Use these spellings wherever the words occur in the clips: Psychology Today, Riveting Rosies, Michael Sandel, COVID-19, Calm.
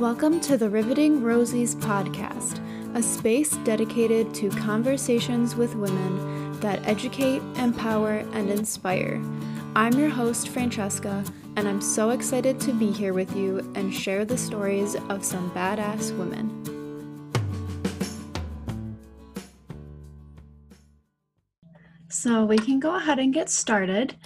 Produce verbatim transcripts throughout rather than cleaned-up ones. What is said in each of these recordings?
Welcome to the Riveting Rosies podcast, a space dedicated to conversations with women that educate, empower, and inspire. I'm your host, Francesca, and I'm so excited to be here with you and share the stories of some badass women. So we can go ahead and get started.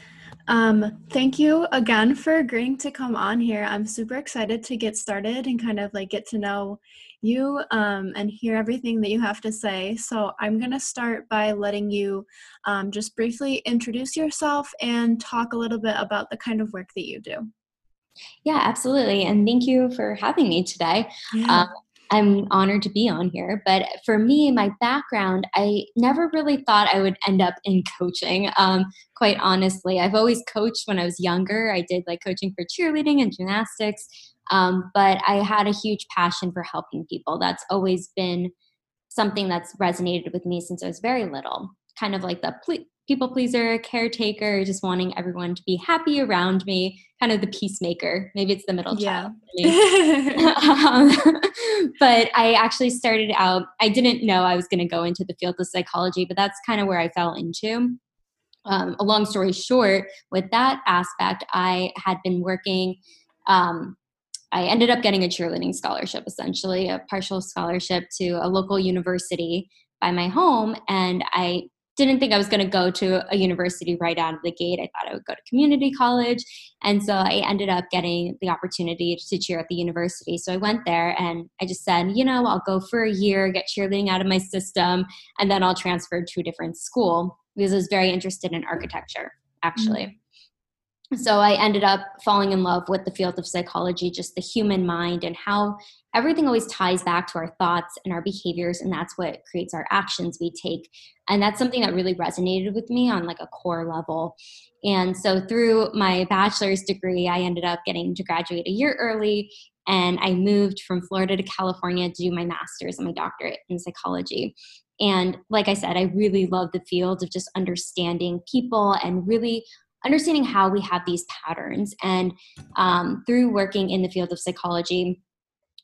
Um, thank you again for agreeing to come on here. I'm super excited to get started and kind of like get to know you um, and hear everything that you have to say. So I'm going to start by letting you um, just briefly introduce yourself and talk a little bit about the kind of work that you do. Yeah, absolutely. And thank you for having me today. Yeah. Um, I'm honored to be on here. But for me, my background, I never really thought I would end up in coaching. Um, quite honestly, I've always coached when I was younger. I did like coaching for cheerleading and gymnastics. Um, but I had a huge passion for helping people. That's always been something that's resonated with me since I was very little. Kind of like the ple- people pleaser, caretaker, just wanting everyone to be happy around me, kind of the peacemaker. Maybe it's the middle child. Yeah. um, but I actually started out, I didn't know I was going to go into the field of psychology, but that's kind of where I fell into. Um, a long story short, with that aspect, I had been working, um, I ended up getting a cheerleading scholarship, essentially a partial scholarship to a local university by my home. And I didn't think I was going to go to a university right out of the gate. I thought I would go to community college. And so I ended up getting the opportunity to cheer at the university. So I went there and I just said, you know, I'll go for a year, get cheerleading out of my system, and then I'll transfer to a different school because I was very interested in architecture, actually. Mm-hmm. So I ended up falling in love with the field of psychology, just the human mind and how everything always ties back to our thoughts and our behaviors. And that's what creates our actions we take. And that's something that really resonated with me on like a core level. And so through my bachelor's degree, I ended up getting to graduate a year early. And I moved from Florida to California to do my master's and my doctorate in psychology. And like I said, I really love the field of just understanding people and really understanding how we have these patterns. And um, through working in the field of psychology,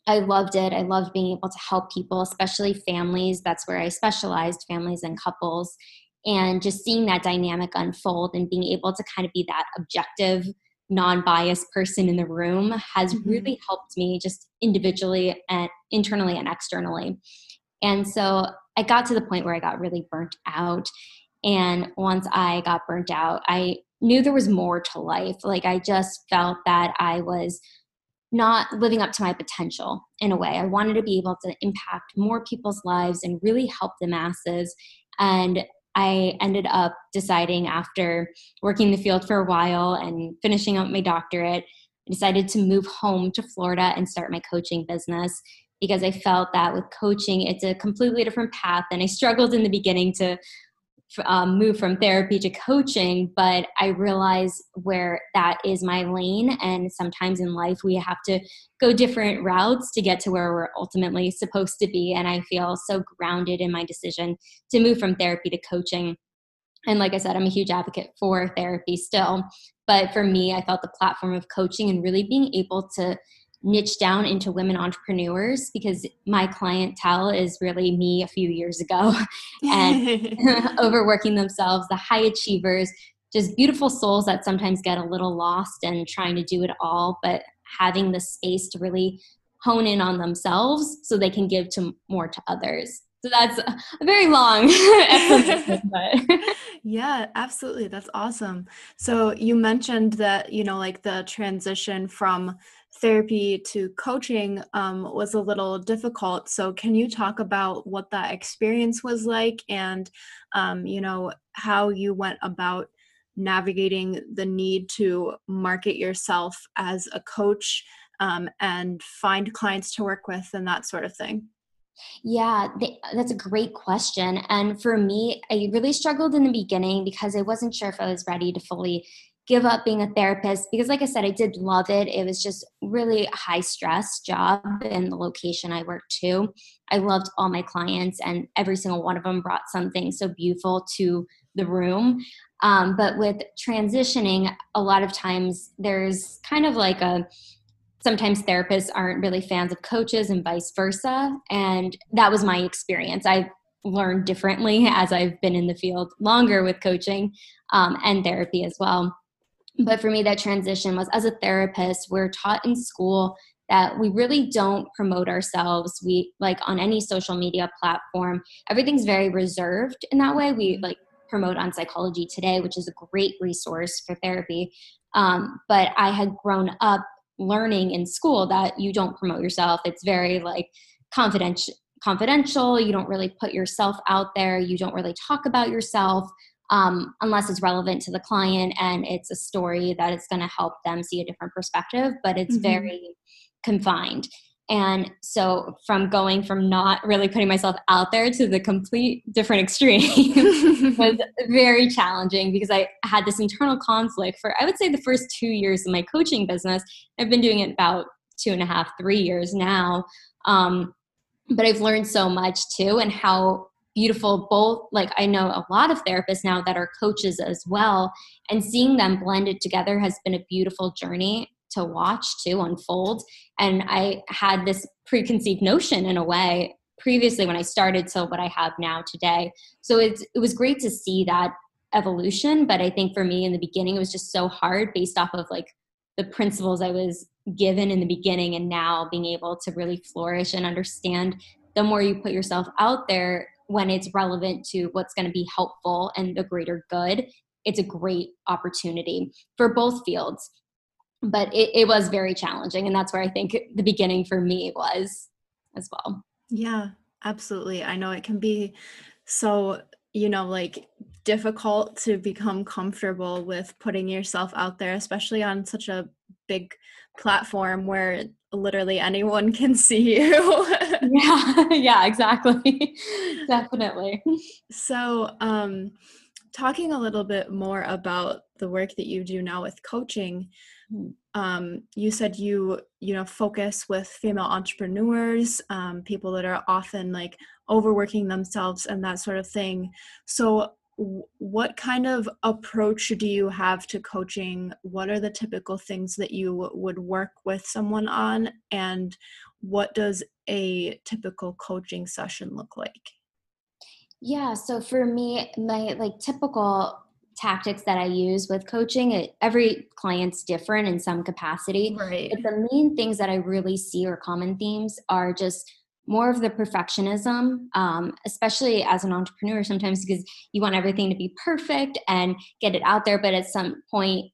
I loved it. I loved being able to help people, especially families. That's where I specialized, families and couples. And just seeing that dynamic unfold and being able to kind of be that objective, non-biased person in the room has mm-hmm. really helped me just individually and internally and externally. And so I got to the point where I got really burnt out. And once I got burnt out, I knew there was more to life. Like I just felt that I was not living up to my potential in a way. I wanted to be able to impact more people's lives and really help the masses. And I ended up deciding after working in the field for a while and finishing up my doctorate, I decided to move home to Florida and start my coaching business because I felt that with coaching, it's a completely different path. And I struggled in the beginning to Um, move from therapy to coaching, but I realize where that is my lane. And sometimes in life, we have to go different routes to get to where we're ultimately supposed to be. And I feel so grounded in my decision to move from therapy to coaching. And like I said, I'm a huge advocate for therapy still. But for me, I felt the platform of coaching and really being able to niche down into women entrepreneurs because my clientele is really me a few years ago and overworking themselves, the high achievers, just beautiful souls that sometimes get a little lost and trying to do it all, but having the space to really hone in on themselves so they can give to more to others. So that's a very long explanation, but yeah, absolutely. That's awesome. So you mentioned that, you know, like the transition from therapy to coaching um, was a little difficult. So can you talk about what that experience was like and, um, you know, how you went about navigating the need to market yourself as a coach um, and find clients to work with and that sort of thing? Yeah, they, that's a great question. And for me, I really struggled in the beginning because I wasn't sure if I was ready to fully give up being a therapist because like I said, I did love it. It was just really a high stress job and the location I worked to. I loved all my clients and every single one of them brought something so beautiful to the room. Um, but with transitioning, a lot of times there's kind of like a sometimes therapists aren't really fans of coaches and vice versa. And that was my experience. I learned differently as I've been in the field longer with coaching um, and therapy as well. But for me, that transition was, as a therapist, we're taught in school that we really don't promote ourselves. We, like, on any social media platform, everything's very reserved in that way. We like promote on Psychology Today, which is a great resource for therapy. Um, but I had grown up learning in school that you don't promote yourself. It's very like confidential, confidential. You don't really put yourself out there. You don't really talk about yourself um, unless it's relevant to the client and it's a story that it's going to help them see a different perspective, but it's mm-hmm. very confined. And so from going from not really putting myself out there to the complete different extreme was very challenging, because I had this internal conflict for, I would say, the first two years of my coaching business. I've been doing it about two and a half, three years now. Um, but I've learned so much too, and how beautiful both, like, I know a lot of therapists now that are coaches as well, and seeing them blended together has been a beautiful journey to watch, to unfold. And I had this preconceived notion in a way previously when I started to what I have now today. So it's, it was great to see that evolution. But I think for me in the beginning, it was just so hard based off of like the principles I was given in the beginning, and now being able to really flourish and understand the more you put yourself out there when it's relevant to what's going to be helpful and the greater good, it's a great opportunity for both fields. But it, it was very challenging. And that's where I think the beginning for me was as well. Yeah, absolutely. I know it can be so, you know, like difficult to become comfortable with putting yourself out there, especially on such a big platform where literally anyone can see you. yeah, yeah, exactly. Definitely. So, um, talking a little bit more about the work that you do now with coaching, um, you said you, you know, focus with female entrepreneurs, um, people that are often like overworking themselves and that sort of thing. So w- what kind of approach do you have to coaching? What are the typical things that you w- would work with someone on? And what does a typical coaching session look like? Yeah. So for me, my like typical tactics that I use with coaching, it, every client's different in some capacity. Right. But the main things that I really see or common themes are just more of the perfectionism, um, especially as an entrepreneur sometimes, because you want everything to be perfect and get it out there. But at some point,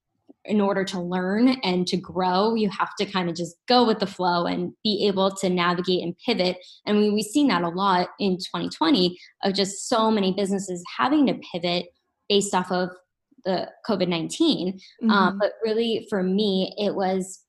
in order to learn and to grow, you have to kind of just go with the flow and be able to navigate and pivot. And we, we've seen that a lot in twenty twenty of just so many businesses having to pivot based off of the COVID nineteen. Mm-hmm. Um, but really for me, it was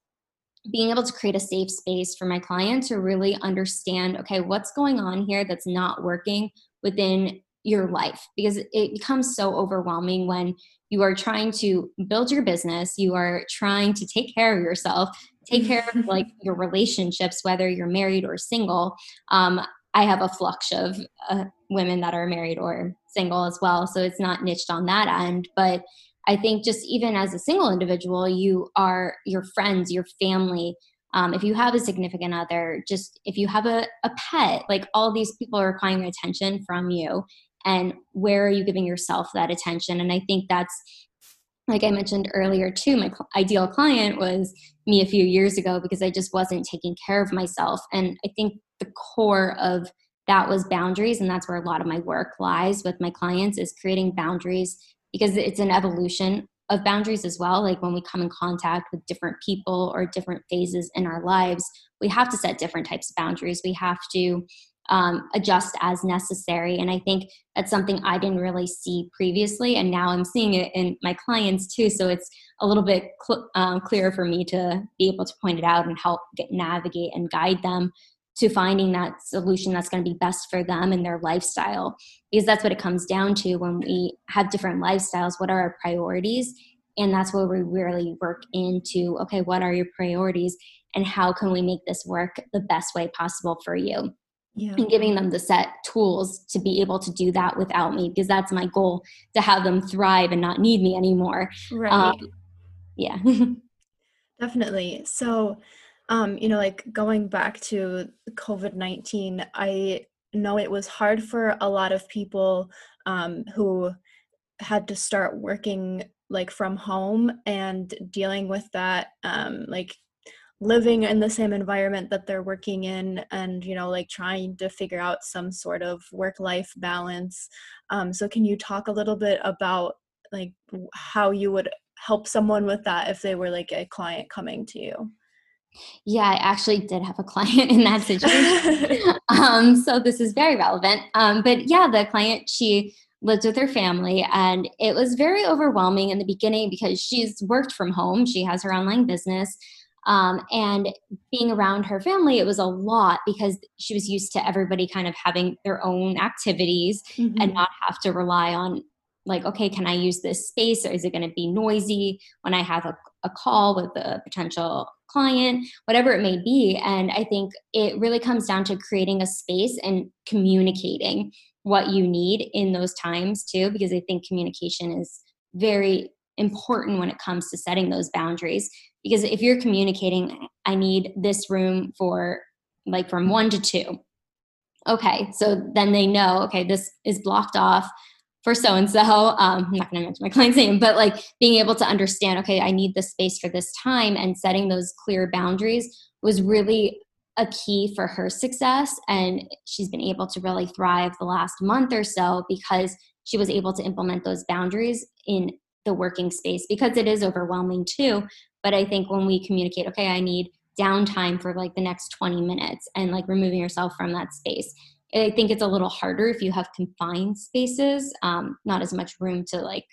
being able to create a safe space for my client to really understand, okay, what's going on here that's not working within your life, because it becomes so overwhelming when you are trying to build your business, you are trying to take care of yourself, take care of like your relationships, whether you're married or single. Um, I have a flux of uh, women that are married or single as well. So it's not niched on that end. But I think just even as a single individual, you are your friends, your family. Um, if you have a significant other, just if you have a, a pet, like all these people are requiring attention from you. And where are you giving yourself that attention? And I think that's, like I mentioned earlier too, my cl- ideal client was me a few years ago, because I just wasn't taking care of myself. And I think the core of that was boundaries. And that's where a lot of my work lies with my clients, is creating boundaries, because it's an evolution of boundaries as well. Like when we come in contact with different people or different phases in our lives, we have to set different types of boundaries. We have to Um, adjust as necessary. And I think that's something I didn't really see previously. And now I'm seeing it in my clients too. So it's a little bit cl- um, clearer for me to be able to point it out and help get, navigate and guide them to finding that solution that's going to be best for them and their lifestyle. Because that's what it comes down to when we have different lifestyles. What are our priorities? And that's where we really work into, okay, what are your priorities and how can we make this work the best way possible for you? Yeah. And giving them the set tools to be able to do that without me, because that's my goal, to have them thrive and not need me anymore. Right. Um, yeah. Definitely. So Um, you know, like going back to COVID nineteen, I know it was hard for a lot of people um, who had to start working like from home and dealing with that, um, like living in the same environment that they're working in and, you know, like trying to figure out some sort of work-life balance. Um, so can you talk a little bit about like how you would help someone with that if they were like a client coming to you? Yeah, I actually did have a client in that situation. um, so this is very relevant. Um, but yeah, the client, she lived with her family and it was very overwhelming in the beginning because she's worked from home. She has her online business. Um, and being around her family, it was a lot because she was used to everybody kind of having their own activities mm-hmm. and not have to rely on like, okay, can I use this space or is it going to be noisy when I have a, a call with a potential client, whatever it may be. And I think it really comes down to creating a space and communicating what you need in those times too, because I think communication is very important when it comes to setting those boundaries. Because if you're communicating, I need this room for like from one to two. Okay, so then they know, okay, this is blocked off for so-and-so. um, I'm not going to mention my client's name, but like being able to understand, okay, I need this space for this time, and setting those clear boundaries was really a key for her success. And she's been able to really thrive the last month or so because she was able to implement those boundaries in the working space, because it is overwhelming too. But I think when we communicate, okay, I need downtime for like the next twenty minutes and like removing yourself from that space. I think it's a little harder if you have confined spaces, um, not as much room to like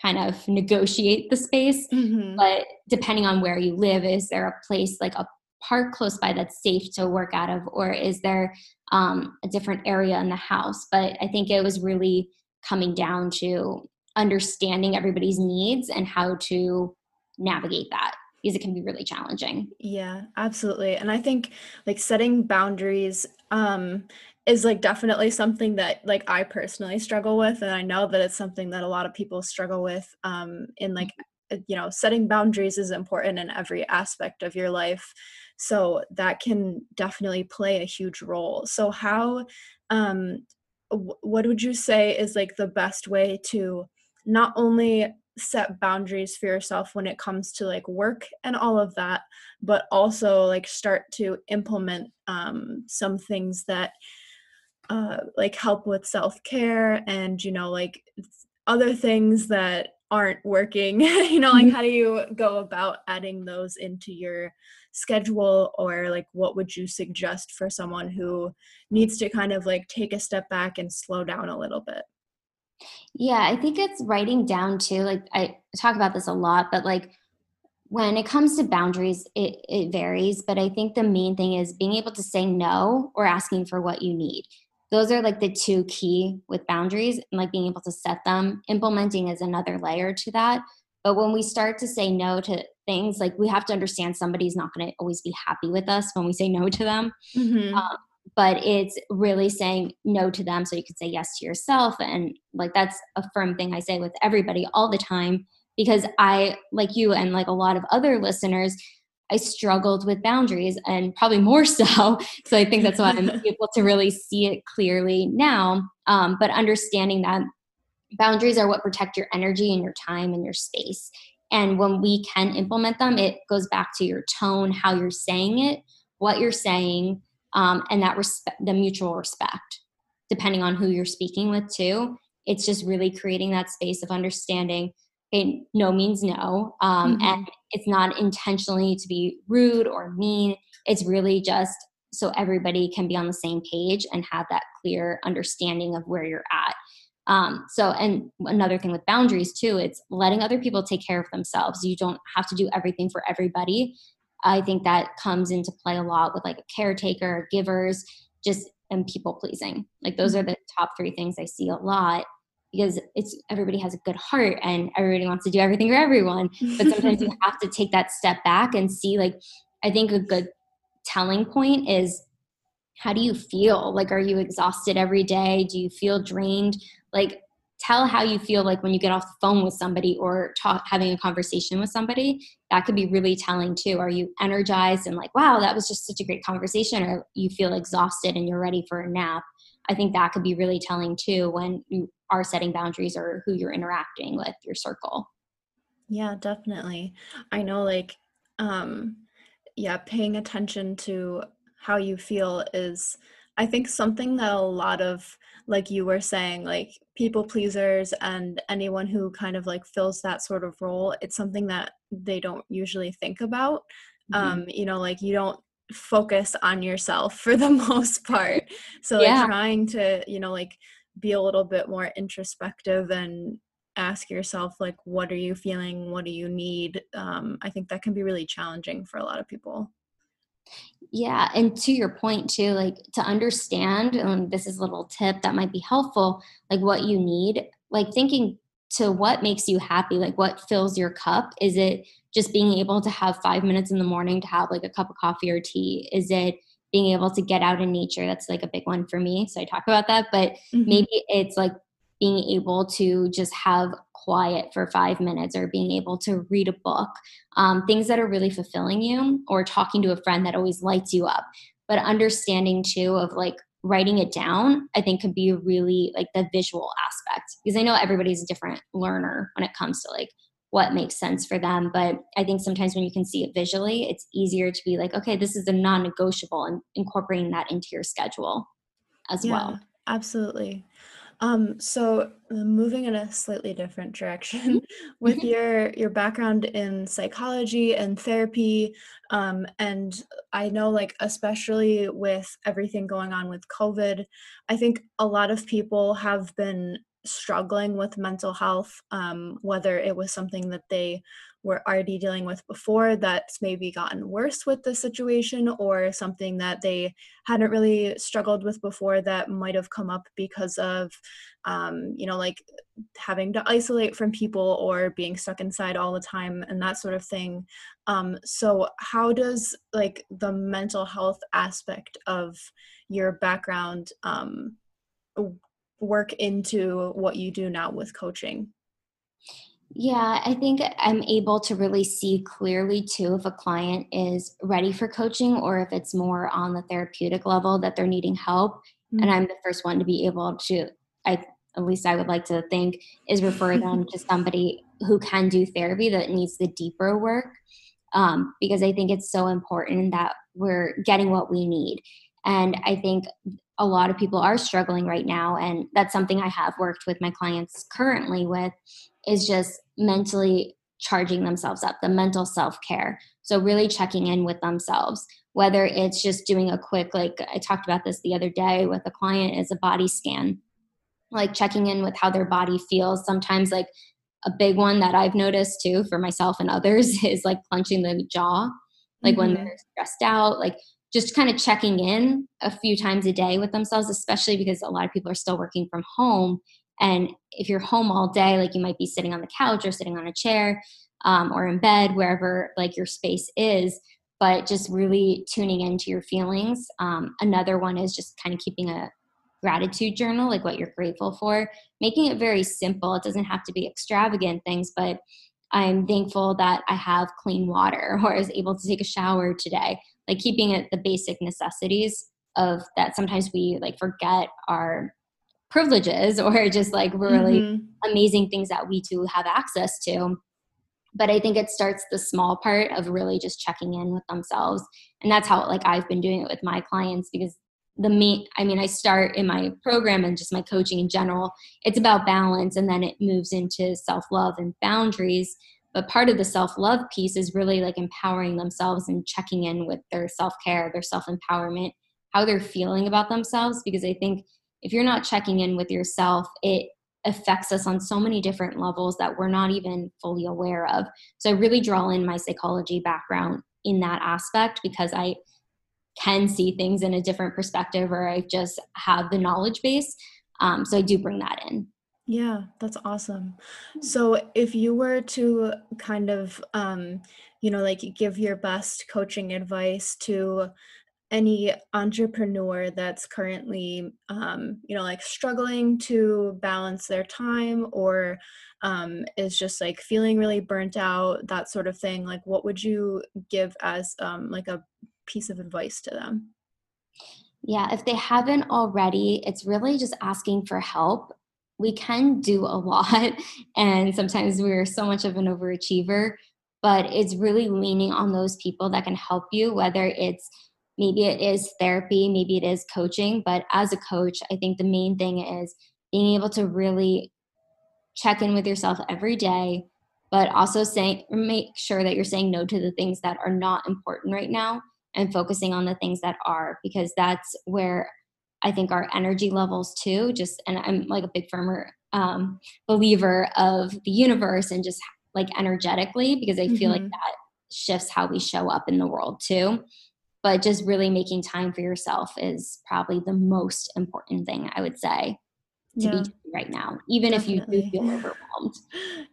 kind of negotiate the space, mm-hmm. but depending on where you live, is there a place like a park close by that's safe to work out of, or is there um, a different area in the house? But I think it was really coming down to understanding everybody's needs and how to navigate that, because it can be really challenging. Yeah, absolutely. And I think like setting boundaries um, is like definitely something that like I personally struggle with. And I know that it's something that a lot of people struggle with um, in like, you know, setting boundaries is important in every aspect of your life. So that can definitely play a huge role. So how, um, w- what would you say is like the best way to not only set boundaries for yourself when it comes to like work and all of that, but also like start to implement um, some things that uh, like help with self-care and, you know, like other things that aren't working, you know, like how do you go about adding those into your schedule, or like what would you suggest for someone who needs to kind of like take a step back and slow down a little bit? Yeah, I think it's writing down too. Like I talk about this a lot, but like when it comes to boundaries, it, it varies. But I think the main thing is being able to say no or asking for what you need. Those are like the two key with boundaries, and like being able to set them. Implementing is another layer to that. But when we start to say no to things, like we have to understand somebody's not going to always be happy with us when we say no to them. Mm-hmm. Um, But it's really saying no to them so you can say yes to yourself. And like, that's a firm thing I say with everybody all the time, because I, like you and like a lot of other listeners, I struggled with boundaries, and probably more so. So I think that's why I'm able to really see it clearly now. Um, but understanding that boundaries are what protect your energy and your time and your space. And when we can implement them, it goes back to your tone, how you're saying it, what you're saying, Um, and that respect, the mutual respect, depending on who you're speaking with too. It's just really creating that space of understanding, okay, no means no. Um, mm-hmm. And it's not intentionally to be rude or mean. It's really just so everybody can be on the same page and have that clear understanding of where you're at. Um, so, and another thing with boundaries too, it's letting other people take care of themselves. You don't have to do everything for everybody. I think that comes into play a lot with like a caretaker, givers, just and people pleasing. Like those are the top three things I see a lot, because it's everybody has a good heart and everybody wants to do everything for everyone. But sometimes you have to take that step back and see, like, I think a good telling point is, how do you feel? Like, are you exhausted every day? Do you feel drained? Like, tell how you feel like when you get off the phone with somebody or talk, having a conversation with somebody. That could be really telling too. Are you energized and like, wow, that was just such a great conversation, or you feel exhausted and you're ready for a nap? I think that could be really telling too when you are setting boundaries or who you're interacting with, your circle. Yeah, definitely. I know like, um, yeah, paying attention to how you feel is, I think, something that a lot of, like you were saying, like people pleasers and anyone who kind of like fills that sort of role, it's something that they don't usually think about. Mm-hmm. Um, you know, like you don't focus on yourself for the most part. So yeah. like trying to, you know, like be a little bit more introspective and ask yourself, like, what are you feeling? What do you need? Um, I think that can be really challenging for a lot of people. Yeah. And to your point too, like to understand, um, this is a little tip that might be helpful, like what you need, like thinking to what makes you happy, like what fills your cup. Is it just being able to have five minutes in the morning to have like a cup of coffee or tea? Is it being able to get out in nature? That's like a big one for me. So I talk about that, but mm-hmm. maybe it's like being able to just have quiet for five minutes or being able to read a book, um, things that are really fulfilling you, or talking to a friend that always lights you up. But understanding too of like writing it down, I think could be really like the visual aspect, because I know everybody's a different learner when it comes to like what makes sense for them. But I think sometimes when you can see it visually, it's easier to be like, okay, this is a non-negotiable, and incorporating that into your schedule as yeah, well. Absolutely. Um, so moving in a slightly different direction with your, your background in psychology and therapy. Um, and I know like, especially with everything going on with COVID, I think a lot of people have been struggling with mental health, um, whether it was something that they were already dealing with before that's maybe gotten worse with the situation, or something that they hadn't really struggled with before that might have come up because of, um, you know, like having to isolate from people or being stuck inside all the time and that sort of thing. Um, so how does like the mental health aspect of your background um, work into what you do now with coaching? Yeah, I think I'm able to really see clearly too if a client is ready for coaching or if it's more on the therapeutic level that they're needing help. Mm-hmm. And I'm the first one to be able to, I at least I would like to think, is refer them to somebody who can do therapy that needs the deeper work, um, because I think it's so important that we're getting what we need. And I think a lot of people are struggling right now, and that's something I have worked with my clients currently with, is just mentally charging themselves up, the mental self-care. So really checking in with themselves, whether it's just doing a quick, like I talked about this the other day with a client, is a body scan, like checking in with how their body feels. Sometimes like a big one that I've noticed too for myself and others is like clenching the jaw, like mm-hmm. when they're stressed out, like just kind of checking in a few times a day with themselves, especially because a lot of people are still working from home. And if you're home all day, like you might be sitting on the couch or sitting on a chair um, or in bed, wherever like your space is, but just really tuning into your feelings. Um, another one is just kind of keeping a gratitude journal, like what you're grateful for, making it very simple. It doesn't have to be extravagant things, but I'm thankful that I have clean water, or I was able to take a shower today, like keeping it the basic necessities of that. Sometimes we like forget our privileges or just like really mm-hmm. amazing things that we do have access to. But I think it starts the small part of really just checking in with themselves. And that's how like I've been doing it with my clients, because the me, I mean, I start in my program and just my coaching in general, it's about balance, and then it moves into self-love and boundaries. But part of the self-love piece is really like empowering themselves and checking in with their self-care, their self-empowerment, how they're feeling about themselves. Because I think if you're not checking in with yourself, it affects us on so many different levels that we're not even fully aware of. So I really draw in my psychology background in that aspect, because I can see things in a different perspective, or I just have the knowledge base. Um, so I do bring that in. Yeah, that's awesome. So if you were to kind of, um, you know, like give your best coaching advice to any entrepreneur that's currently, um, you know, like struggling to balance their time, or um, is just like feeling really burnt out, that sort of thing? Like, what would you give as um, like a piece of advice to them? Yeah, if they haven't already, it's really just asking for help. We can do a lot, and sometimes we're so much of an overachiever, but it's really leaning on those people that can help you, whether it's maybe it is therapy, maybe it is coaching. But as a coach, I think the main thing is being able to really check in with yourself every day, but also saying, make sure that you're saying no to the things that are not important right now and focusing on the things that are, because that's where I think our energy levels too, just, and I'm like a big firmer um, believer of the universe and just like energetically, because I feel mm-hmm. like that shifts how we show up in the world too. But just really making time for yourself is probably the most important thing, I would say, to yeah. be doing right now, even Definitely. If you do feel overwhelmed.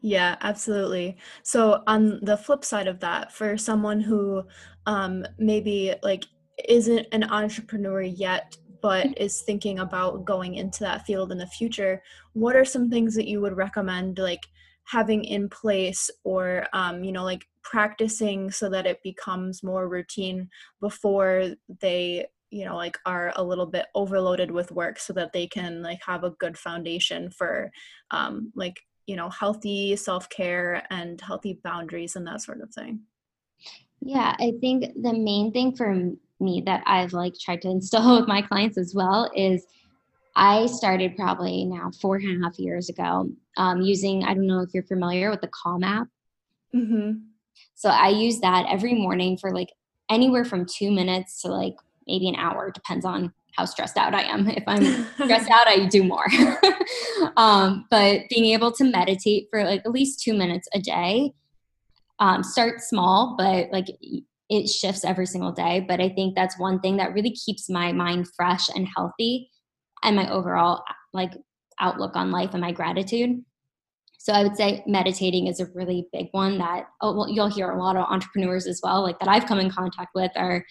Yeah, absolutely. So on the flip side of that, for someone who um, maybe like isn't an entrepreneur yet, but is thinking about going into that field in the future, what are some things that you would recommend like having in place, or, um, you know, like practicing so that it becomes more routine before they, you know, like are a little bit overloaded with work, so that they can like have a good foundation for um, like, you know, healthy self-care and healthy boundaries and that sort of thing? Yeah, I think the main thing for me that I've like tried to instill with my clients as well is I started probably now four and a half years ago um, using, I don't know if you're familiar with the Calm app. Mm-hmm. So I use that every morning for like anywhere from two minutes to like maybe an hour, depends on how stressed out I am. If I'm stressed out, I do more. um, but being able to meditate for like at least two minutes a day, um, start small, but like it shifts every single day. But I think that's one thing that really keeps my mind fresh and healthy, and my overall like outlook on life and my gratitude. So I would say meditating is a really big one that oh, well, you'll hear a lot of entrepreneurs as well, like that I've come in contact with, are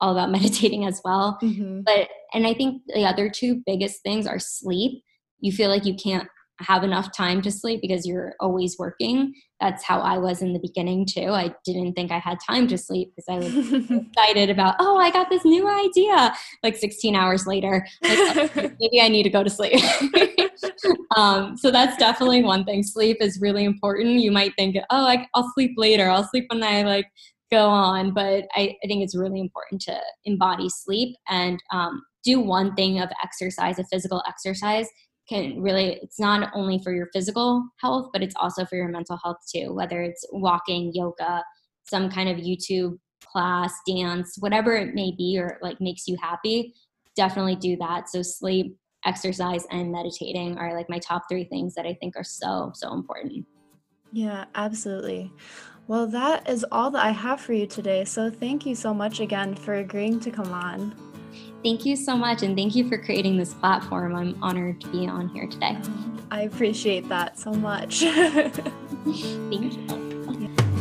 all about meditating as well. Mm-hmm. But, and I think the other two biggest things are sleep. You feel like you can't have enough time to sleep because you're always working. That's how I was in the beginning too. I didn't think I had time to sleep because I was excited about, oh, I got this new idea. Like sixteen hours later, like, oh, maybe I need to go to sleep. um, so that's definitely one thing. Sleep is really important. You might think, oh, I, I'll sleep later. I'll sleep when I like go on. But I, I think it's really important to embody sleep and um, do one thing of exercise, a physical exercise. Can really, it's not only for your physical health, but it's also for your mental health too, whether it's walking, yoga, some kind of YouTube class, dance, whatever it may be, or like makes you happy, definitely do that. So sleep, exercise, and meditating are like my top three things that I think are so, so important. Yeah, absolutely. Well, that is all that I have for you today. So thank you so much again for agreeing to come on. Thank you so much, and thank you for creating this platform. I'm honored to be on here today. I appreciate that so much. Thank you.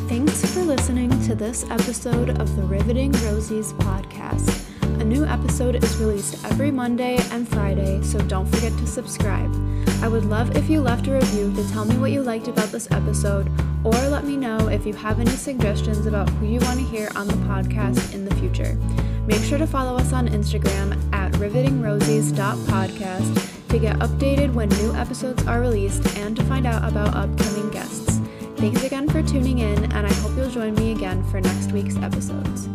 Thanks for listening to this episode of the Riveting Rosies podcast. A new episode is released every Monday and Friday, so don't forget to subscribe. I would love if you left a review to tell me what you liked about this episode, or let me know if you have any suggestions about who you want to hear on the podcast in the future. Make sure to follow us on Instagram at riveting rosies dot podcast to get updated when new episodes are released and to find out about upcoming guests. Thanks again for tuning in, and I hope you'll join me again for next week's episodes.